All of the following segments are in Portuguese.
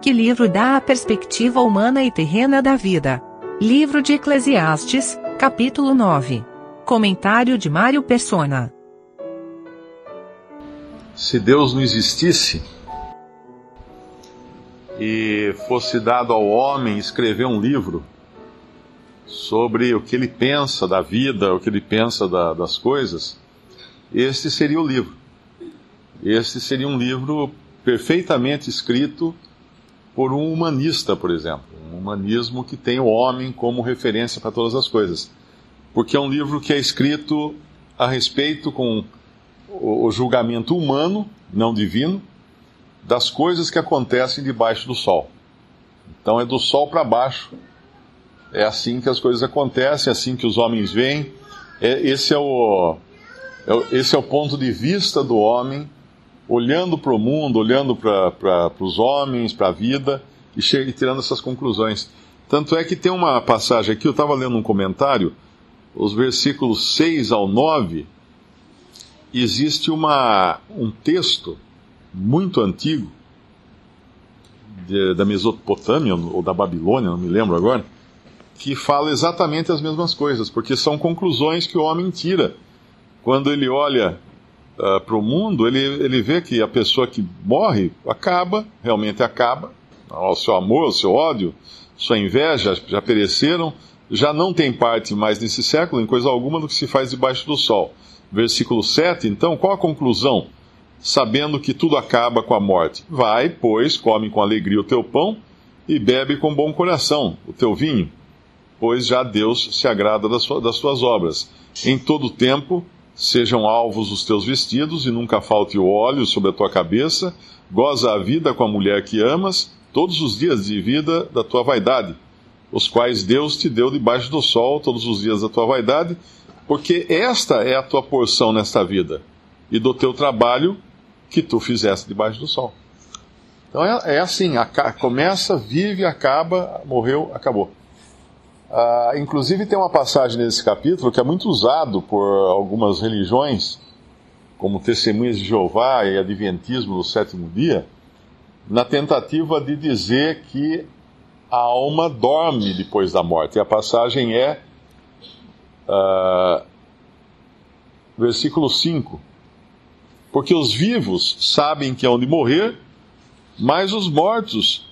que livro dá a perspectiva humana e terrena da vida. Livro de Eclesiastes, capítulo 9. Comentário de Mário Persona. Se Deus não existisse e fosse dado ao homem escrever um livro sobre o que ele pensa da vida, o que ele pensa das coisas, este seria o livro. Este seria um livro perfeitamente escrito por um humanista, por exemplo. Um humanismo que tem o homem como referência para todas as coisas. Porque é um livro que é escrito a respeito com o julgamento humano, não divino, das coisas que acontecem debaixo do sol. Então é do sol para baixo. É assim que as coisas acontecem, é assim que os homens veem. Esse é o ponto de vista do homem, olhando para o mundo, olhando para os homens, para a vida, e tirando essas conclusões. Tanto é que tem uma passagem aqui, eu estava lendo um comentário, os versículos 6 ao 9, existe um texto muito antigo, da Mesopotâmia, ou da Babilônia, não me lembro agora, que fala exatamente as mesmas coisas, porque são conclusões que o homem tira. Quando ele olha para o mundo, ele vê que a pessoa que morre acaba, realmente acaba. O seu amor, o seu ódio, sua inveja já pereceram, já não tem parte mais nesse século em coisa alguma do que se faz debaixo do sol. Versículo 7, então, qual a conclusão? Sabendo que tudo acaba com a morte. Vai, pois, come com alegria o teu pão e bebe com bom coração o teu vinho, pois já Deus se agrada das suas obras. Em todo o tempo sejam alvos os teus vestidos, e nunca falte o óleo sobre a tua cabeça. Goza a vida com a mulher que amas, todos os dias de vida da tua vaidade, os quais Deus te deu debaixo do sol, todos os dias da tua vaidade, porque esta é a tua porção nesta vida, e do teu trabalho que tu fizeste debaixo do sol. Então é assim, começa, vive, acaba, morreu, acabou. Inclusive tem uma passagem nesse capítulo que é muito usado por algumas religiões, como Testemunhas de Jeová e Adventismo do sétimo dia, na tentativa de dizer que a alma dorme depois da morte. E a passagem é versículo 5. Porque os vivos sabem que hão de morrer, mas os mortos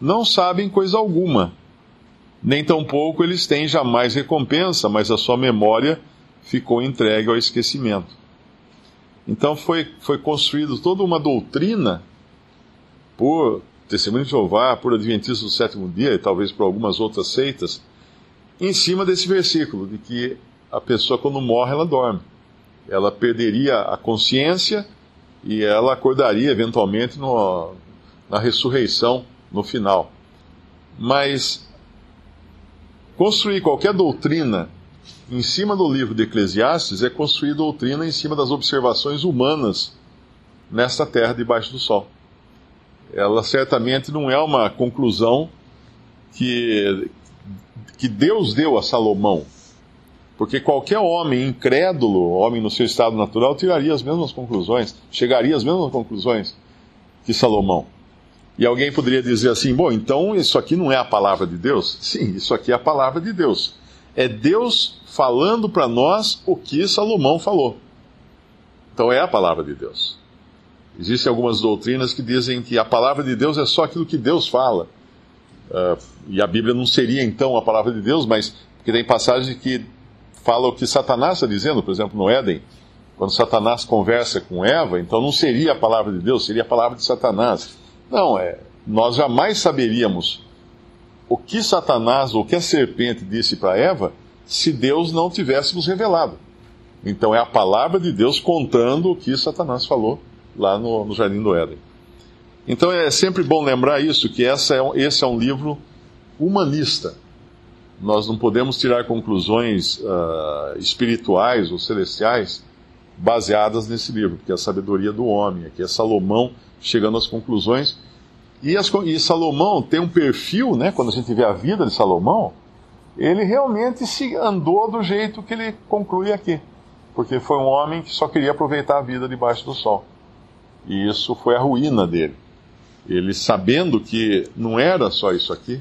não sabem coisa alguma. Nem tampouco eles têm jamais recompensa, mas a sua memória ficou entregue ao esquecimento. Então foi construída toda uma doutrina por Testemunho de Jeová, por Adventistas do sétimo dia e talvez por algumas outras seitas, em cima desse versículo, de que a pessoa quando morre ela dorme. Ela perderia a consciência e ela acordaria eventualmente na ressurreição, no final. Mas construir qualquer doutrina em cima do livro de Eclesiastes é construir doutrina em cima das observações humanas nesta terra debaixo do sol. Ela certamente não é uma conclusão que Deus deu a Salomão, porque qualquer homem incrédulo, homem no seu estado natural, tiraria as mesmas conclusões, chegaria às mesmas conclusões que Salomão. E alguém poderia dizer assim, bom, então isso aqui não é a palavra de Deus? Sim, isso aqui é a palavra de Deus. É Deus falando para nós o que Salomão falou. Então é a palavra de Deus. Existem algumas doutrinas que dizem que a palavra de Deus é só aquilo que Deus fala. E a Bíblia não seria então a palavra de Deus, mas porque tem passagens que falam o que Satanás está dizendo, por exemplo, no Éden. Quando Satanás conversa com Eva, então não seria a palavra de Deus, seria a palavra de Satanás. Não, nós jamais saberíamos o que Satanás ou o que a serpente disse para Eva se Deus não tivesse nos revelado. Então é a palavra de Deus contando o que Satanás falou lá no Jardim do Éden. Então é sempre bom lembrar isso, que esse é um livro humanista. Nós não podemos tirar conclusões espirituais ou celestiais baseadas nesse livro, porque é a sabedoria do homem, aqui é Salomão chegando às conclusões. E Salomão tem um perfil, né? Quando a gente vê a vida de Salomão, ele realmente se andou do jeito que ele conclui aqui, porque foi um homem que só queria aproveitar a vida debaixo do sol, e isso foi a ruína dele. ele, sabendo que não era só isso aqui,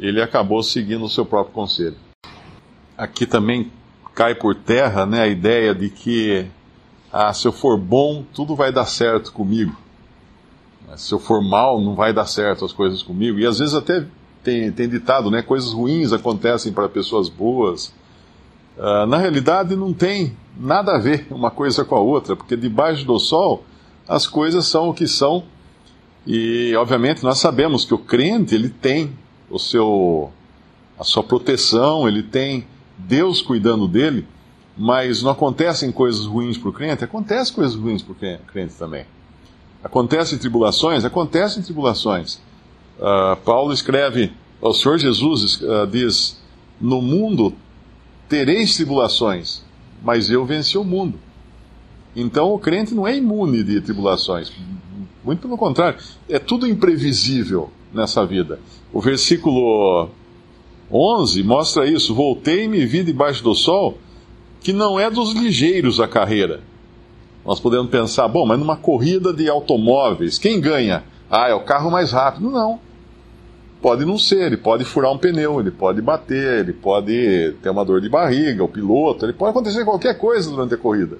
ele acabou seguindo o seu próprio conselho. Aqui também cai por terra, né, a ideia de que se eu for bom, tudo vai dar certo comigo. Se eu for mal, não vai dar certo as coisas comigo. E às vezes até tem ditado, né, coisas ruins acontecem para pessoas boas. Na realidade, não tem nada a ver uma coisa com a outra, porque debaixo do sol as coisas são o que são. E, obviamente, nós sabemos que o crente, ele tem a sua proteção, ele tem Deus cuidando dele, mas não acontecem coisas ruins para o crente? Acontecem coisas ruins para o crente também. Acontecem tribulações? Acontecem tribulações. Paulo escreve, o Senhor Jesus diz, no mundo tereis tribulações, mas eu venci o mundo. Então o crente não é imune de tribulações. Muito pelo contrário, é tudo imprevisível nessa vida. O versículo 11 mostra isso. Voltei-me e vi debaixo do sol que não é dos ligeiros a carreira. Nós podemos pensar, bom, mas numa corrida de automóveis, quem ganha? É o carro mais rápido. Não. Pode não ser, ele pode furar um pneu, ele pode bater, ele pode ter uma dor de barriga, o piloto, ele pode acontecer qualquer coisa durante a corrida.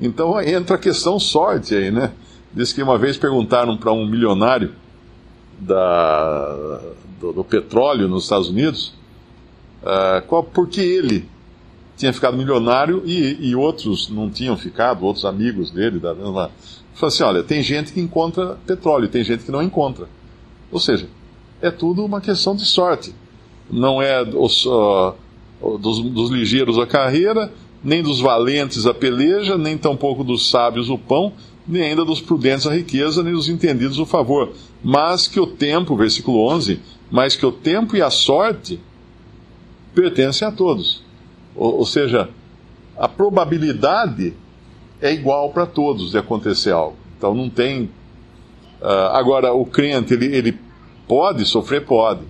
Então entra a questão sorte aí, né? Diz que uma vez perguntaram para um milionário do petróleo nos Estados Unidos por que ele tinha ficado milionário e outros não tinham ficado, outros amigos dele. Ele falou assim, olha, tem gente que encontra petróleo, tem gente que não encontra. Ou seja, é tudo uma questão de sorte. Não é dos ligeiros a carreira, nem dos valentes a peleja, nem tampouco dos sábios o pão, nem ainda dos prudentes a riqueza, nem dos entendidos o favor. Mas que o tempo, versículo 11, mas que o tempo e a sorte pertencem a todos. Ou seja, a probabilidade é igual para todos de acontecer algo. Então não tem... agora, o crente, ele pode sofrer? Pode.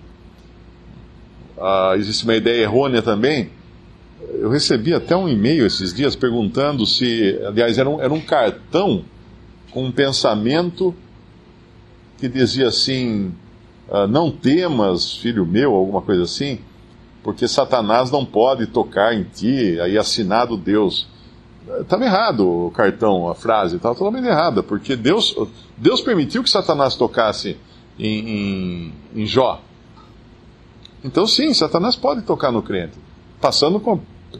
Existe uma ideia errônea também. Eu recebi até um e-mail esses dias perguntando se... Aliás, era um cartão com um pensamento que dizia assim, não temas, filho meu, alguma coisa assim, porque Satanás não pode tocar em ti, aí assinado Deus. Estava errado o cartão, a frase, estava totalmente errada, porque Deus permitiu que Satanás tocasse em Jó. Então sim, Satanás pode tocar no crente,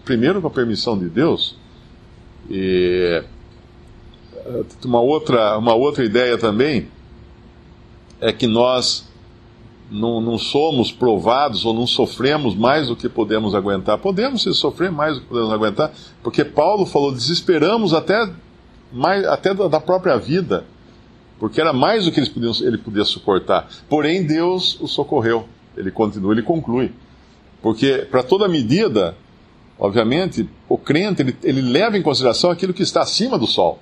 primeiro com a permissão de Deus. E uma outra ideia também é que nós não somos provados ou não sofremos mais do que podemos aguentar. Podemos sofrer mais do que podemos aguentar, porque Paulo falou, desesperamos até da própria vida, porque era mais do que ele podia suportar. Porém, Deus o socorreu. Ele continua, ele conclui. Porque, para toda medida, obviamente, o crente, ele leva em consideração aquilo que está acima do sol.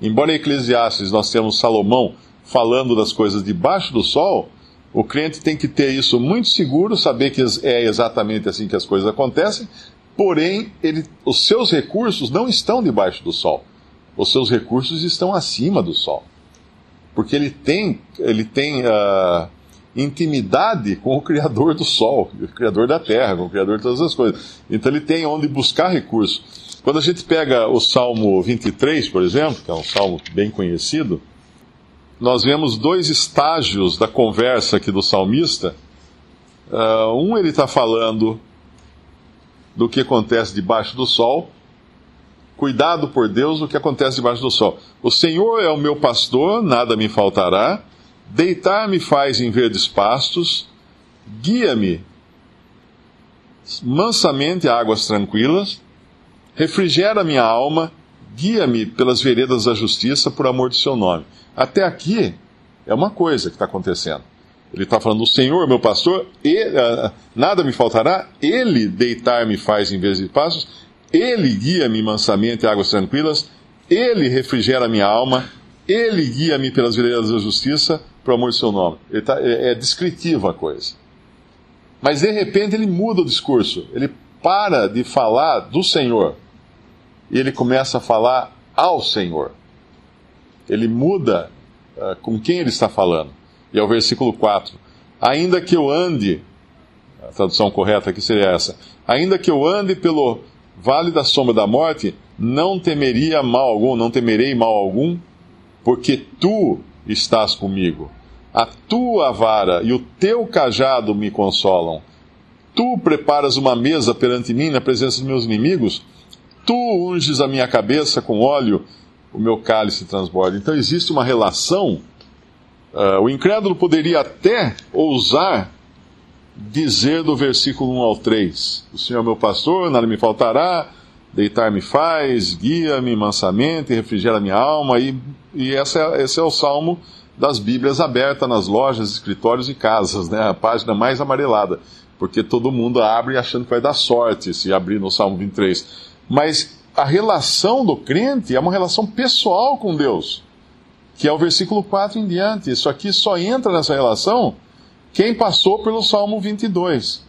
Embora em Eclesiastes nós temos Salomão falando das coisas debaixo do sol, o crente tem que ter isso muito seguro, saber que é exatamente assim que as coisas acontecem, porém, os seus recursos não estão debaixo do sol. Os seus recursos estão acima do sol. Porque ele tem intimidade com o Criador do Sol, o Criador da Terra, com o Criador de todas as coisas. Então ele tem onde buscar recurso. Quando a gente pega o Salmo 23, por exemplo, que é um salmo bem conhecido, nós vemos dois estágios da conversa aqui do salmista. Ele está falando do que acontece debaixo do sol, cuidado por Deus do que acontece debaixo do sol. O Senhor é o meu pastor, nada me faltará. Deitar-me faz em verdes pastos, guia-me mansamente a águas tranquilas, refrigera minha alma, guia-me pelas veredas da justiça por amor do seu nome. Até aqui é uma coisa que está acontecendo. Ele está falando, o Senhor, meu pastor, nada me faltará, Ele deitar-me faz em verdes pastos, Ele guia-me mansamente a águas tranquilas, Ele refrigera minha alma, Ele guia-me pelas veredas da justiça, por amor do seu nome. É descritiva a coisa. Mas, de repente, ele muda o discurso. Ele para de falar do Senhor. E ele começa a falar ao Senhor. Ele muda com quem ele está falando. E é o versículo 4. Ainda que eu ande, a tradução correta aqui seria essa, ainda que eu ande pelo vale da sombra da morte, não temerei mal algum, porque tu estás comigo. A tua vara e o teu cajado me consolam. Tu preparas uma mesa perante mim na presença dos meus inimigos. Tu unges a minha cabeça com óleo, o meu cálice transborda. Então existe uma relação. O incrédulo poderia até ousar dizer do versículo 1 ao 3, o Senhor é meu pastor, nada me faltará, deitar-me faz, guia-me mansamente, refrigera minha alma. E esse é o salmo das Bíblias abertas nas lojas, escritórios e casas, né? A página mais amarelada, porque todo mundo abre achando que vai dar sorte se abrir no Salmo 23. Mas a relação do crente é uma relação pessoal com Deus, que é o versículo 4 em diante. Isso aqui só entra nessa relação quem passou pelo Salmo 22.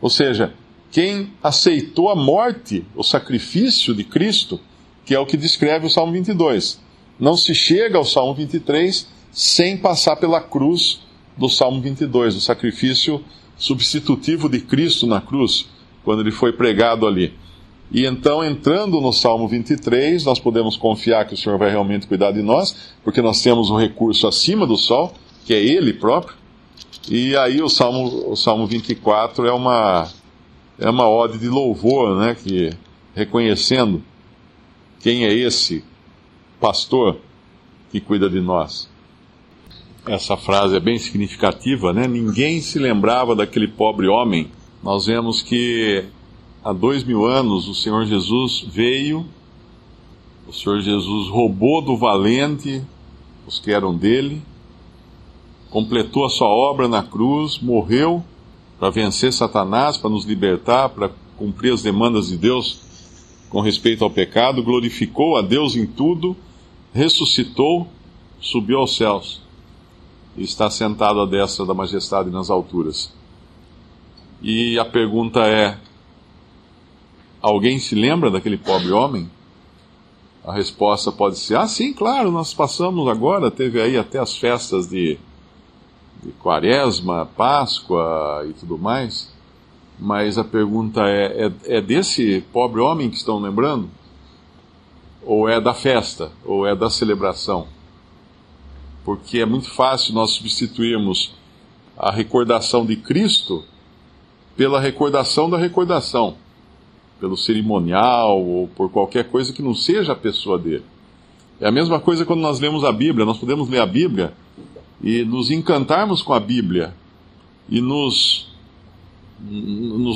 Ou seja, quem aceitou a morte, o sacrifício de Cristo, que é o que descreve o Salmo 22. Não se chega ao Salmo 23 sem passar pela cruz do Salmo 22, o sacrifício substitutivo de Cristo na cruz, quando ele foi pregado ali. E então, entrando no Salmo 23, nós podemos confiar que o Senhor vai realmente cuidar de nós, porque nós temos um recurso acima do sol, que é Ele próprio. E aí o Salmo 24 é uma ode de louvor, né, que, reconhecendo quem é esse pastor que cuida de nós. Essa frase é bem significativa, né? Ninguém se lembrava daquele pobre homem. Nós vemos que há 2000 anos o Senhor Jesus veio, o Senhor Jesus roubou do valente os que eram dele, completou a sua obra na cruz, morreu para vencer Satanás, para nos libertar, para cumprir as demandas de Deus com respeito ao pecado, glorificou a Deus em tudo, ressuscitou, subiu aos céus e está sentado à destra da majestade nas alturas. E a pergunta é: alguém se lembra daquele pobre homem? A resposta pode ser: ah, sim, claro, nós passamos agora, teve aí até as festas de Quaresma, Páscoa e tudo mais. Mas a pergunta é desse pobre homem que estão lembrando? Ou é da festa? Ou é da celebração? Porque é muito fácil nós substituirmos a recordação de Cristo pela recordação da recordação, pelo cerimonial ou por qualquer coisa que não seja a pessoa dele. É a mesma coisa quando nós lemos a Bíblia. Nós podemos ler a Bíblia e nos encantarmos com a Bíblia e nos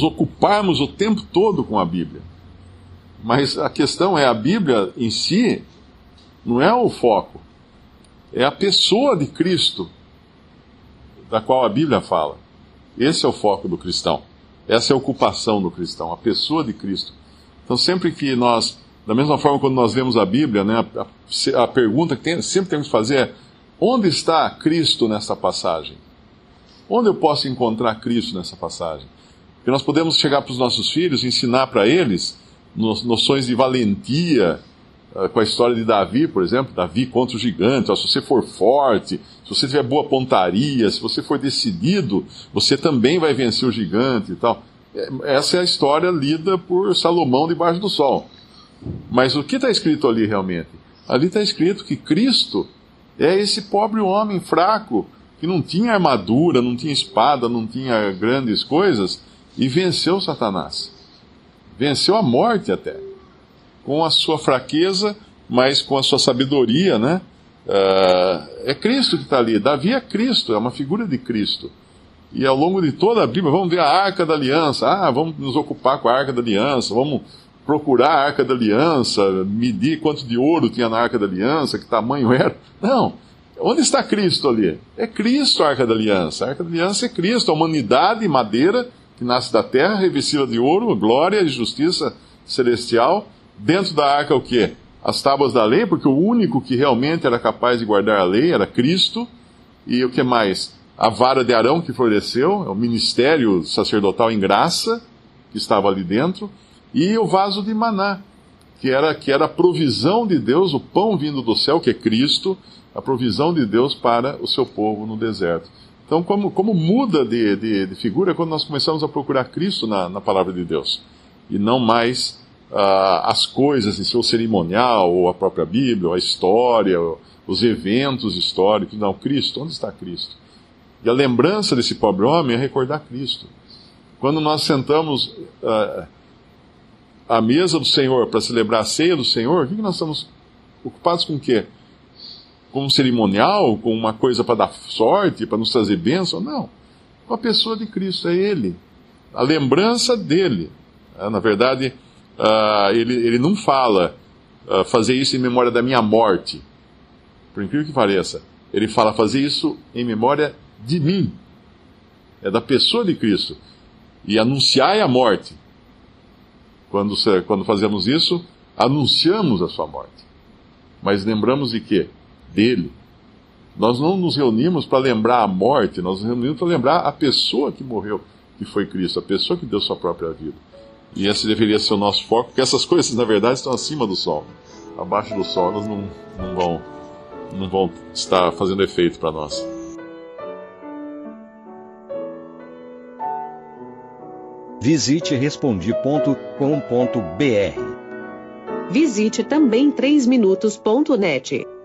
ocuparmos o tempo todo com a Bíblia. Mas a questão é, a Bíblia em si não é o foco. É a pessoa de Cristo da qual a Bíblia fala. Esse é o foco do cristão. Essa é a ocupação do cristão, a pessoa de Cristo. Então sempre que nós, da mesma forma quando nós lemos a Bíblia, né, a pergunta que sempre temos que fazer é: onde está Cristo nessa passagem? Onde eu posso encontrar Cristo nessa passagem? Porque nós podemos chegar para os nossos filhos, ensinar para eles noções de valentia, com a história de Davi, por exemplo, Davi contra o gigante. Se você for forte, se você tiver boa pontaria, se você for decidido, você também vai vencer o gigante e tal. Essa é a história lida por Salomão debaixo do sol. Mas o que está escrito ali realmente? Ali está escrito que Cristo é esse pobre homem fraco, que não tinha armadura, não tinha espada, não tinha grandes coisas, e venceu Satanás. Venceu a morte até, com a sua fraqueza, mas com a sua sabedoria, né? É Cristo que está ali. Davi é Cristo, é uma figura de Cristo. E ao longo de toda a Bíblia, vamos ver a Arca da Aliança. Vamos nos ocupar com a Arca da Aliança, vamos procurar a Arca da Aliança, medir quanto de ouro tinha na Arca da Aliança, que tamanho era. Não. Onde está Cristo ali? É Cristo a Arca da Aliança. A Arca da Aliança é Cristo, a humanidade madeira que nasce da terra, revestida de ouro, glória e justiça celestial. Dentro da arca o quê? As tábuas da lei, porque o único que realmente era capaz de guardar a lei era Cristo. E o que mais? A vara de Arão que floresceu, é o ministério sacerdotal em graça que estava ali dentro. E o vaso de maná, que era a provisão de Deus, o pão vindo do céu, que é Cristo, a provisão de Deus para o seu povo no deserto. Então, como muda de figura quando nós começamos a procurar Cristo na palavra de Deus, e não mais as coisas em seu cerimonial, ou a própria Bíblia, ou a história, ou os eventos históricos. Não, Cristo, onde está Cristo? E a lembrança desse pobre homem é recordar Cristo. Quando nós sentamos à mesa do Senhor para celebrar a ceia do Senhor, o que nós estamos ocupados com o quê? Com um cerimonial, com uma coisa para dar sorte, para nos trazer bênção? Não. Com a pessoa de Cristo, é Ele. A lembrança dEle. Na verdade, ele não fala fazer isso em memória da minha morte. Por incrível que pareça. Ele fala fazer isso em memória de mim. É da pessoa de Cristo. E anunciai a morte. Quando fazemos isso, anunciamos a sua morte. Mas lembramos de quê? Dele. Nós não nos reunimos para lembrar a morte, nós nos reunimos para lembrar a pessoa que morreu, que foi Cristo, a pessoa que deu sua própria vida. E esse deveria ser o nosso foco, porque essas coisas, na verdade, estão acima do sol. Abaixo do sol, elas não vão estar fazendo efeito para nós. Visite Respondi.com.br. Visite também 3minutos.net.